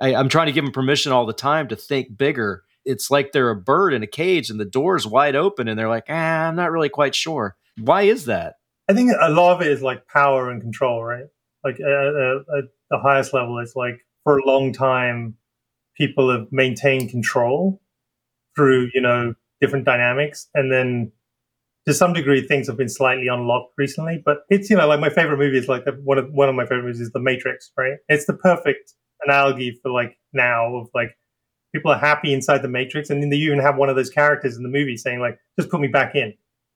I'm trying to give them permission all the time to think bigger. It's like they're a bird in a cage and the door's wide open and they're like, I'm not really quite sure. Why is that? I think a lot of it is like power and control, right? Like at the highest level, it's like for a long time, people have maintained control through, you know, different dynamics. And then to some degree, things have been slightly unlocked recently. But it's, you know, like my favorite movie is like one of my favorite movies is The Matrix, right? It's the perfect analogy for like now of like, people are happy inside the Matrix. And then you even have one of those characters in the movie saying like, just put me back in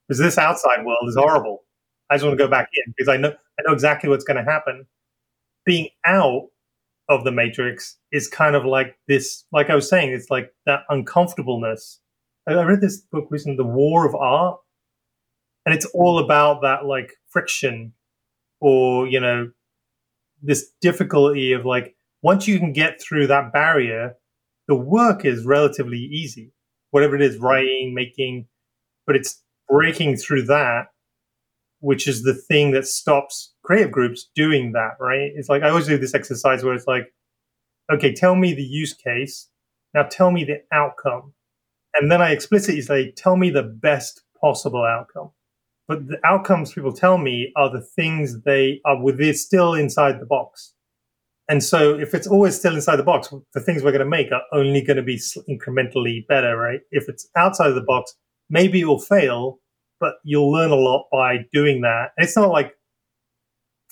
because this outside world is horrible. I just want to go back in because I know exactly what's going to happen. Being out of the Matrix is kind of like this, like I was saying, it's like that uncomfortableness. I read this book recently, The War of Art. And it's all about that like friction or, you know, this difficulty of like, once you can get through that barrier, the work is relatively easy, whatever it is, writing, making, but it's breaking through that, which is the thing that stops creative groups doing that, right? It's like I always do this exercise where it's like, okay, tell me the use case. Now tell me the outcome. And then I explicitly say, tell me the best possible outcome. But the outcomes people tell me are the things they are within, still inside the box. And so if it's always still inside the box, the things we're going to make are only going to be incrementally better, right? If it's outside of the box, maybe you'll fail, but you'll learn a lot by doing that. And it's not like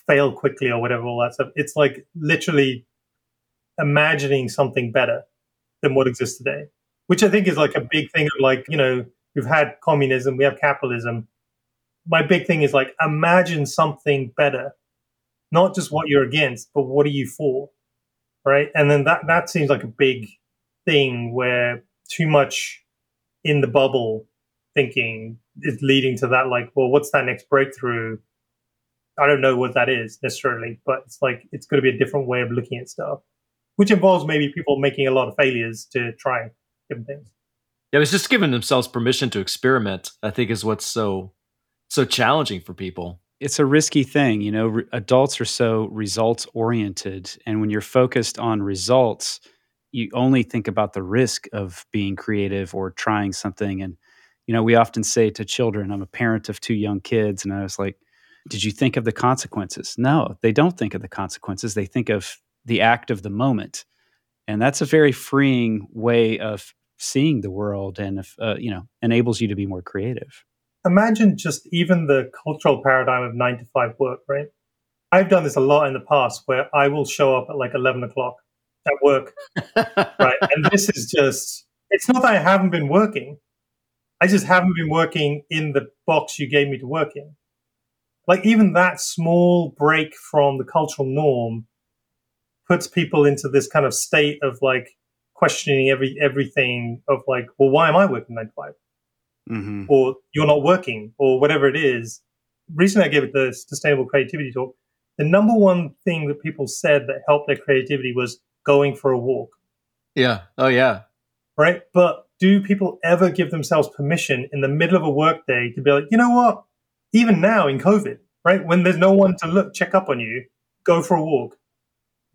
fail quickly or whatever, all that stuff. It's like literally imagining something better than what exists today, which I think is like a big thing of like, you know, we've had communism, we have capitalism. My big thing is like, imagine something better. Not just what you're against, but what are you for, right? And then that seems like a big thing where too much in the bubble thinking is leading to that, like, well, what's that next breakthrough? I don't know what that is necessarily, but it's like it's going to be a different way of looking at stuff, which involves maybe people making a lot of failures to try different things. Yeah, it's just giving themselves permission to experiment, I think, is what's so challenging for people. It's a risky thing. You know, adults are so results-oriented. And when you're focused on results, you only think about the risk of being creative or trying something. And, you know, we often say to children, I'm a parent of 2 young kids. And I was like, did you think of the consequences? No, they don't think of the consequences. They think of the act of the moment. And that's a very freeing way of seeing the world and, you know, enables you to be more creative. Imagine just even the cultural paradigm of 9-to-5 work, right? I've done this a lot in the past where I will show up at like 11 o'clock at work, right? And this is just, it's not that I haven't been working. I just haven't been working in the box you gave me to work in. Like even that small break from the cultural norm puts people into this kind of state of like questioning everything of like, well, why am I working 9-to-5? Mm-hmm. Or you're not working, or whatever it is. Recently, I gave the Sustainable Creativity talk. The number one thing that people said that helped their creativity was going for a walk. Yeah. Oh, yeah. Right? But do people ever give themselves permission in the middle of a workday to be like, you know what? Even now in COVID, right? When there's no one to check up on you, go for a walk.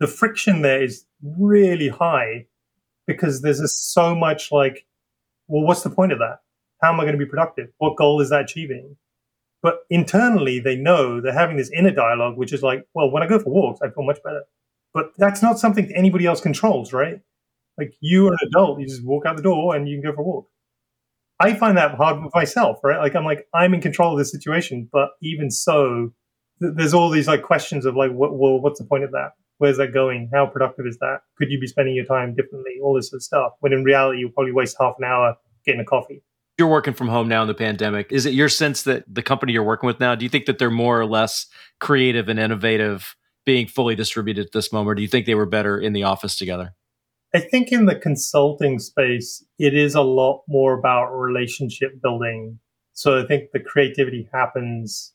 The friction there is really high because there's just so much like, well, what's the point of that? How am I going to be productive? What goal is that achieving? But internally, they know they're having this inner dialogue, which is like, well, when I go for walks, I feel much better. But that's not something that anybody else controls, right? Like, you are an adult. You just walk out the door and you can go for a walk. I find that hard with myself, right? Like, I'm in control of this situation. But even so, there's all these like questions of like, well, what's the point of that? Where's that going? How productive is that? Could you be spending your time differently? All this sort of stuff. When in reality, you'll probably waste half an hour getting a coffee. You're working from home now in the pandemic. Is it your sense that the company you're working with now, do you think that they're more or less creative and innovative being fully distributed at this moment? Or do you think they were better in the office together? I think in the consulting space, it is a lot more about relationship building. So I think the creativity happens.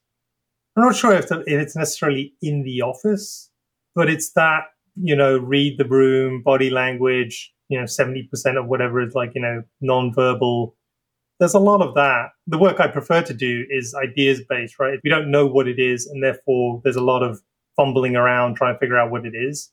I'm not sure if it's necessarily in the office, but it's that, you know, read the room, body language, you know, 70% of whatever is like, you know, nonverbal. There's a lot of that. The work I prefer to do is ideas-based, right? We don't know what it is, and therefore there's a lot of fumbling around trying to figure out what it is.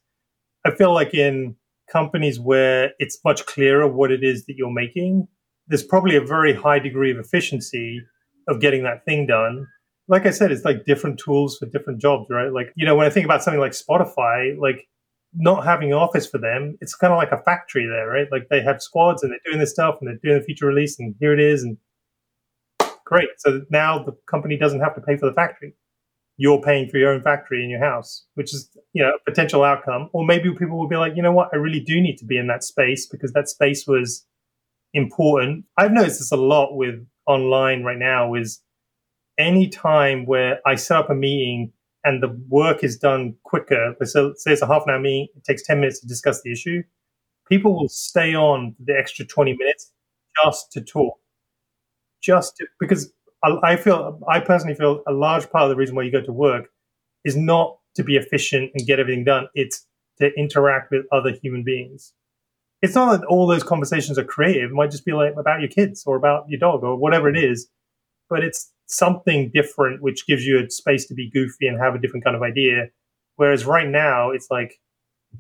I feel like in companies where it's much clearer what it is that you're making, there's probably a very high degree of efficiency of getting that thing done. Like I said, it's like different tools for different jobs, right? Like, you know, when I think about something like Spotify, like not having an office for them, it's kind of like a factory there, right? Like they have squads and they're doing this stuff and they're doing the feature release and here it is and great. So now the company doesn't have to pay for the factory. You're paying for your own factory in your house, which is, you know, a potential outcome. Or maybe people will be like, you know what, I really do need to be in that space because that space was important. I've noticed this a lot with online right now is any time where I set up a meeting and the work is done quicker, so say it's a half an hour meeting, it takes 10 minutes to discuss the issue, people will stay on the extra 20 minutes just to talk. Because I personally feel a large part of the reason why you go to work is not to be efficient and get everything done. It's to interact with other human beings. It's not that all those conversations are creative. It might just be like about your kids or about your dog or whatever it is, but it's something different, which gives you a space to be goofy and have a different kind of idea. Whereas right now it's like,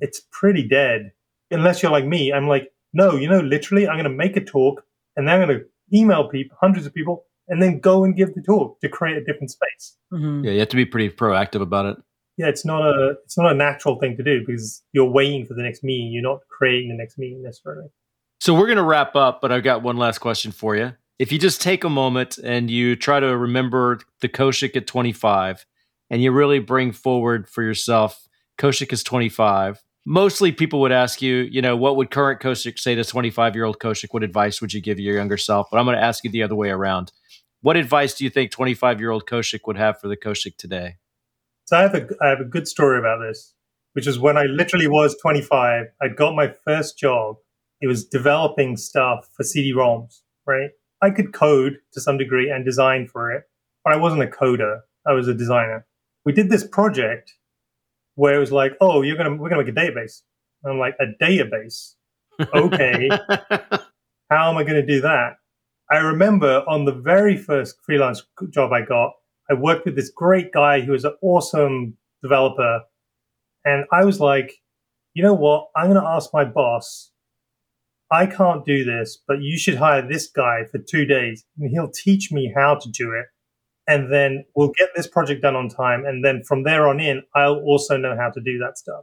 it's pretty dead. Unless you're like me, I'm like, no, you know, literally I'm going to make a talk and then I'm going to email people, hundreds of people, and then go and give the talk to create a different space. Mm-hmm. Yeah, you have to be pretty proactive about it. Yeah, it's not a natural thing to do because you're waiting for the next meeting. You're not creating the next meeting necessarily. So we're going to wrap up, but I've got one last question for you. If you just take a moment and you try to remember the Kaushik at 25 and you really bring forward for yourself, Kaushik is 25. Mostly people would ask you, you know, what would current Kaushik say to 25-year-old Kaushik? What advice would you give your younger self? But I'm going to ask you the other way around. What advice do you think 25-year-old Kaushik would have for the Kaushik today? So I have a good story about this, which is when I literally was 25, I got my first job. It was developing stuff for CD-ROMs, right? I could code to some degree and design for it, but I wasn't a coder. I was a designer. We did this project where it was like, oh, we're gonna make a database. And I'm like, a database? Okay. How am I gonna do that? I remember on the very first freelance job I got, I worked with this great guy who was an awesome developer. And I was like, you know what? I'm gonna ask my boss, I can't do this, but you should hire this guy for 2 days and he'll teach me how to do it. And then we'll get this project done on time. And then from there on in, I'll also know how to do that stuff.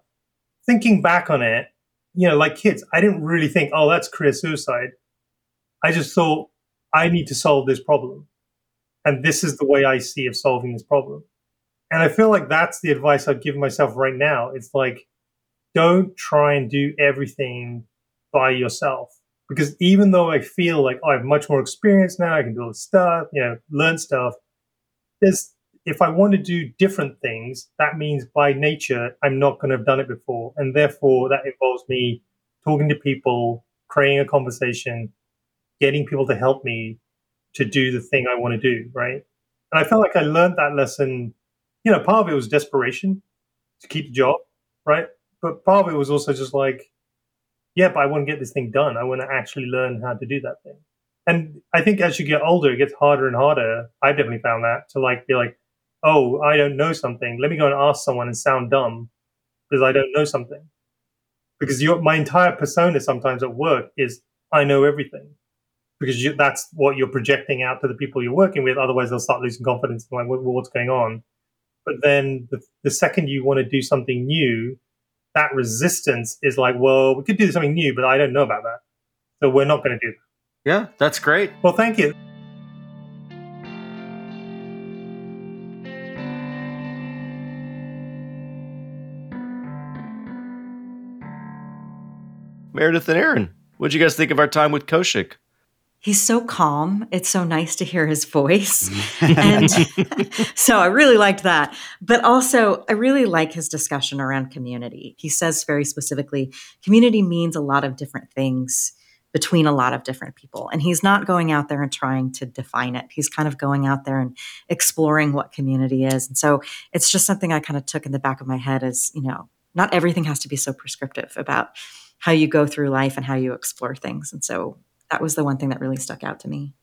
Thinking back on it, you know, like kids, I didn't really think, oh, that's career suicide. I just thought, I need to solve this problem. And this is the way I see of solving this problem. And I feel like that's the advice I'd give myself right now. It's like, don't try and do everything by yourself, because even though I feel like, oh, I have much more experience now, I can do all this stuff, you know, learn stuff. If I want to do different things, that means by nature, I'm not going to have done it before. And therefore that involves me talking to people, creating a conversation, getting people to help me to do the thing I want to do. Right. And I felt like I learned that lesson, you know, part of it was desperation to keep the job. Right. But part of it was also just like, yeah, but I want to get this thing done. I want to actually learn how to do that thing. And I think as you get older, it gets harder and harder. I've definitely found that to like be like, oh, I don't know something. Let me go and ask someone and sound dumb because I don't know something. Because my entire persona sometimes at work is I know everything because that's what you're projecting out to the people you're working with. Otherwise, they'll start losing confidence in like, what's going on. But then the second you want to do something new, that resistance is like, well, we could do something new, but I don't know about that. So we're not going to do that. Yeah, that's great. Well, thank you. Meredith and Aaron, what'd you guys think of our time with Kaushik? He's so calm. It's so nice to hear his voice. And so I really liked that. But also, I really like his discussion around community. He says very specifically, community means a lot of different things between a lot of different people. And he's not going out there and trying to define it. He's kind of going out there and exploring what community is. And so it's just something I kind of took in the back of my head as, you know, not everything has to be so prescriptive about how you go through life and how you explore things. And so that was the one thing that really stuck out to me.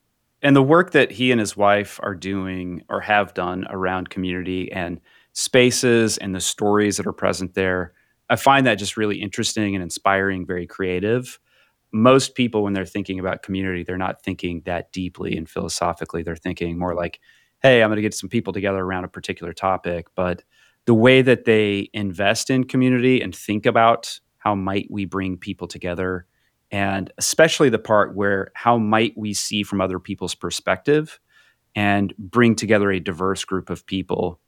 And the work that he and his wife are doing or have done around community and spaces and the stories that are present there, I find that just really interesting and inspiring, very creative. Most people, when they're thinking about community, they're not thinking that deeply and philosophically. They're thinking more like, hey, I'm going to get some people together around a particular topic. But the way that they invest in community and think about how might we bring people together, and especially the part where how might we see from other people's perspective and bring together a diverse group of people.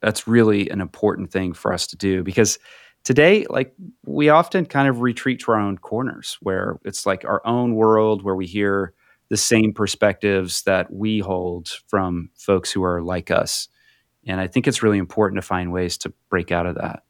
That's really an important thing for us to do, because today, like, we often kind of retreat to our own corners where it's like our own world where we hear the same perspectives that we hold from folks who are like us. And I think it's really important to find ways to break out of that.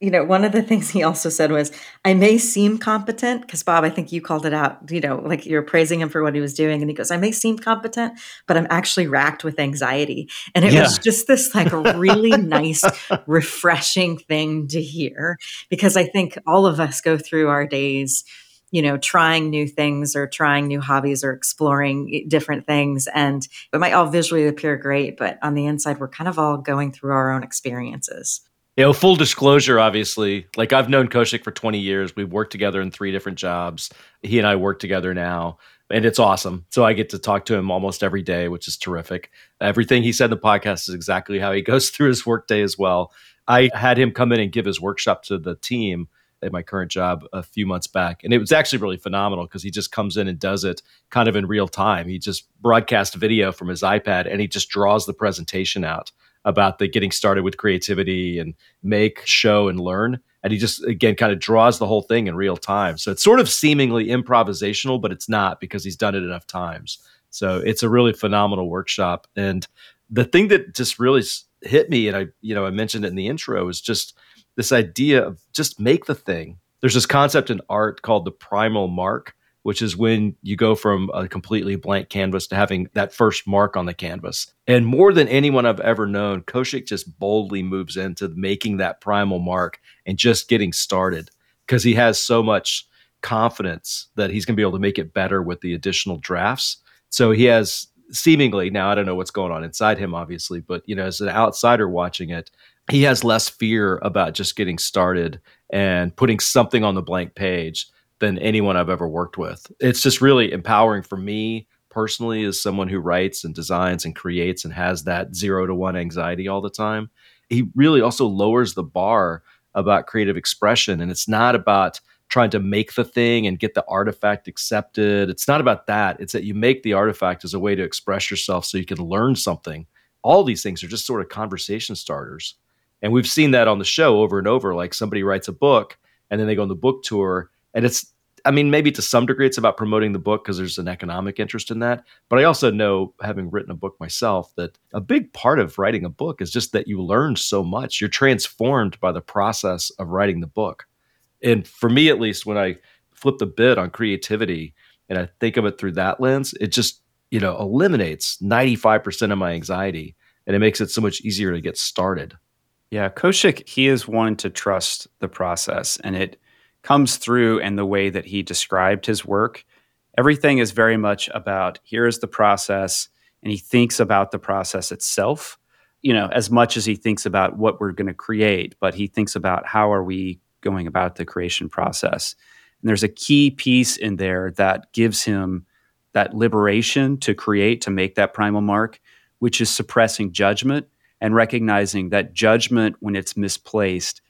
You know, one of the things he also said was, I may seem competent, because Bob, I think you called it out, you know, like you're praising him for what he was doing. And he goes, I may seem competent, but I'm actually racked with anxiety. And it was just this like really nice, refreshing thing to hear, because I think all of us go through our days, you know, trying new things or trying new hobbies or exploring different things. And it might all visually appear great, but on the inside, we're kind of all going through our own experiences. You know, full disclosure, obviously, like I've known Kaushik for 20 years. We've worked together in 3 different jobs. He and I work together now, and it's awesome. So I get to talk to him almost every day, which is terrific. Everything he said in the podcast is exactly how he goes through his workday as well. I had him come in and give his workshop to the team at my current job a few months back. And it was actually really phenomenal because he just comes in and does it kind of in real time. He just broadcasts video from his iPad and he just draws the presentation out about the getting started with creativity and make, show, and learn. And he just, again, kind of draws the whole thing in real time. So it's sort of seemingly improvisational, but it's not because he's done it enough times. So it's a really phenomenal workshop. And the thing that just really hit me, and I mentioned it in the intro, is just this idea of just make the thing. There's this concept in art called the primal mark, which is when you go from a completely blank canvas to having that first mark on the canvas. And more than anyone I've ever known, Kaushik just boldly moves into making that primal mark and just getting started, because he has so much confidence that he's going to be able to make it better with the additional drafts. So he has seemingly, now I don't know what's going on inside him, obviously, but you know, as an outsider watching it, he has less fear about just getting started and putting something on the blank page than anyone I've ever worked with. It's just really empowering for me personally as someone who writes and designs and creates and has that 0 to 1 anxiety all the time. He really also lowers the bar about creative expression. And it's not about trying to make the thing and get the artifact accepted. It's not about that. It's that you make the artifact as a way to express yourself so you can learn something. All these things are just sort of conversation starters. And we've seen that on the show over and over. Like somebody writes a book and then they go on the book tour. And it's, I mean, maybe to some degree it's about promoting the book because there's an economic interest in that. But I also know, having written a book myself, that a big part of writing a book is just that you learn so much. You're transformed by the process of writing the book. And for me, at least, when I flip the bit on creativity and I think of it through that lens, it just, you know, eliminates 95% of my anxiety. And it makes it so much easier to get started. Yeah, Kaushik, he is one to trust the process. And it comes through in the way that he described his work. Everything is very much about, here is the process, and he thinks about the process itself, you know, as much as he thinks about what we're going to create, but he thinks about how are we going about the creation process. And there's a key piece in there that gives him that liberation to create, to make that primal mark, which is suppressing judgment and recognizing that judgment, when it's misplaced,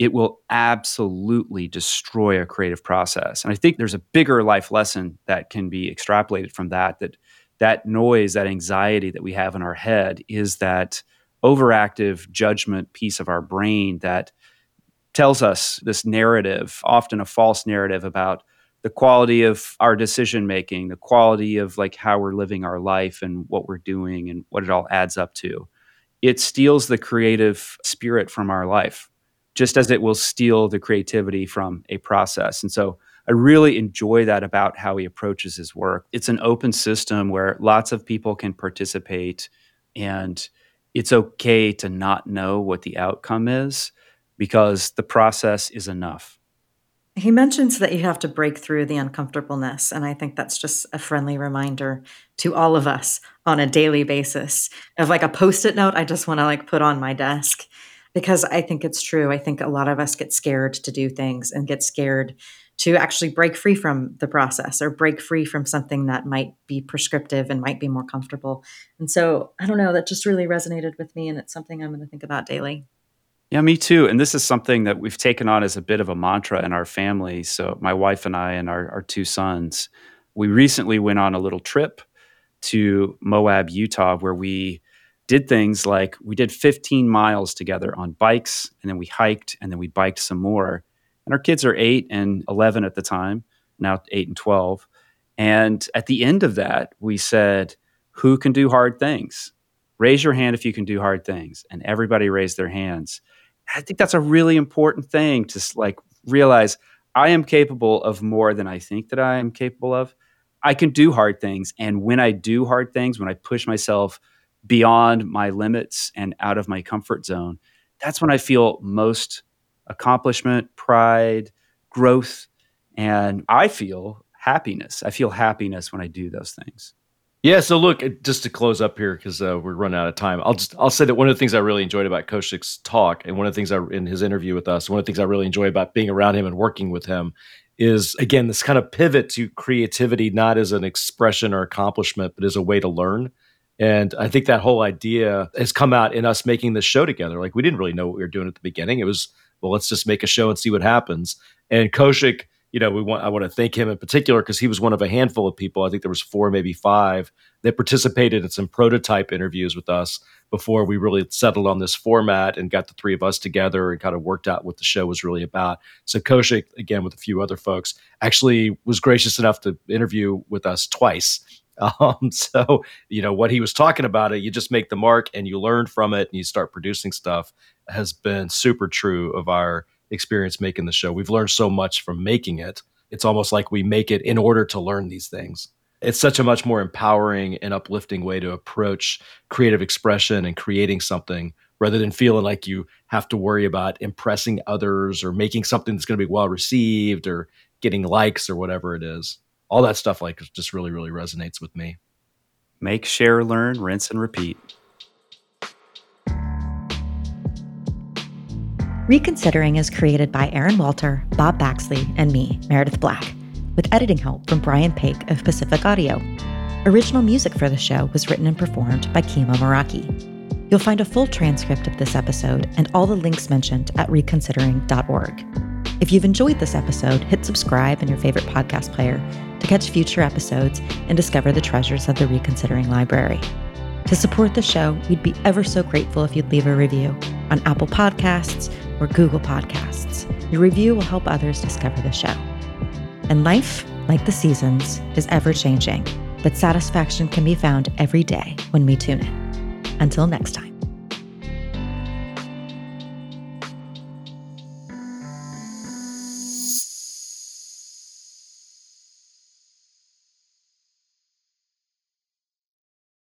it will absolutely destroy a creative process. And I think there's a bigger life lesson that can be extrapolated from that noise, that anxiety that we have in our head is that overactive judgment piece of our brain that tells us this narrative, often a false narrative about the quality of our decision-making, the quality of like how we're living our life and what we're doing and what it all adds up to. It steals the creative spirit from our life, just as it will steal the creativity from a process. And so I really enjoy that about how he approaches his work. It's an open system where lots of people can participate, and it's okay to not know what the outcome is because the process is enough. He mentions that you have to break through the uncomfortableness, and I think that's just a friendly reminder to all of us on a daily basis of like a Post-it note I just want to like put on my desk, because I think it's true. I think a lot of us get scared to do things and get scared to actually break free from the process or break free from something that might be prescriptive and might be more comfortable. And so, I don't know, that just really resonated with me, and it's something I'm going to think about daily. Yeah, me too. And this is something that we've taken on as a bit of a mantra in our family. So my wife and I and our two sons, we recently went on a little trip to Moab, Utah, where we did things like we did 15 miles together on bikes, and then we hiked, and then we biked some more. And our kids are 8 and 11 at the time, now 8 and 12. And at the end of that, we said, who can do hard things? Raise your hand if you can do hard things. And everybody raised their hands. I think that's a really important thing to like realize I am capable of more than I think that I am capable of. I can do hard things. And when I do hard things, when I push myself beyond my limits and out of my comfort zone, that's when I feel most accomplishment, pride, growth, and I feel happiness. I feel happiness when I do those things. Yeah, so look, just to close up here, because we're running out of time, I'll say that one of the things I really enjoyed about Kaushik's talk, and one of the things in his interview with us, one of the things I really enjoy about being around him and working with him is, again, this kind of pivot to creativity, not as an expression or accomplishment, but as a way to learn. And I think that whole idea has come out in us making this show together. Like, we didn't really know what we were doing at the beginning. It was, well, let's just make a show and see what happens. And Kaushik, I want to thank him in particular because he was one of a handful of people. I think there was 4, maybe 5 that participated in some prototype interviews with us before we really settled on this format and got the 3 of us together and kind of worked out what the show was really about. So Kaushik, again, with a few other folks, actually was gracious enough to interview with us twice. So, what he was talking about, you just make the mark and you learn from it and you start producing stuff has been super true of our experience making the show. We've learned so much from making it. It's almost like we make it in order to learn these things. It's such a much more empowering and uplifting way to approach creative expression and creating something rather than feeling like you have to worry about impressing others or making something that's going to be well received or getting likes or whatever it is. All that stuff like just really, really resonates with me. Make, share, learn, rinse, and repeat. Reconsidering is created by Aaron Walter, Bob Baxley, and me, Meredith Black, with editing help from Brian Paik of Pacific Audio. Original music for the show was written and performed by Kima Meraki. You'll find a full transcript of this episode and all the links mentioned at reconsidering.org. If you've enjoyed this episode, hit subscribe in your favorite podcast player to catch future episodes and discover the treasures of the Reconsidering Library. To support the show, we'd be ever so grateful if you'd leave a review on Apple Podcasts or Google Podcasts. Your review will help others discover the show. And life, like the seasons, is ever-changing, but satisfaction can be found every day when we tune in. Until next time.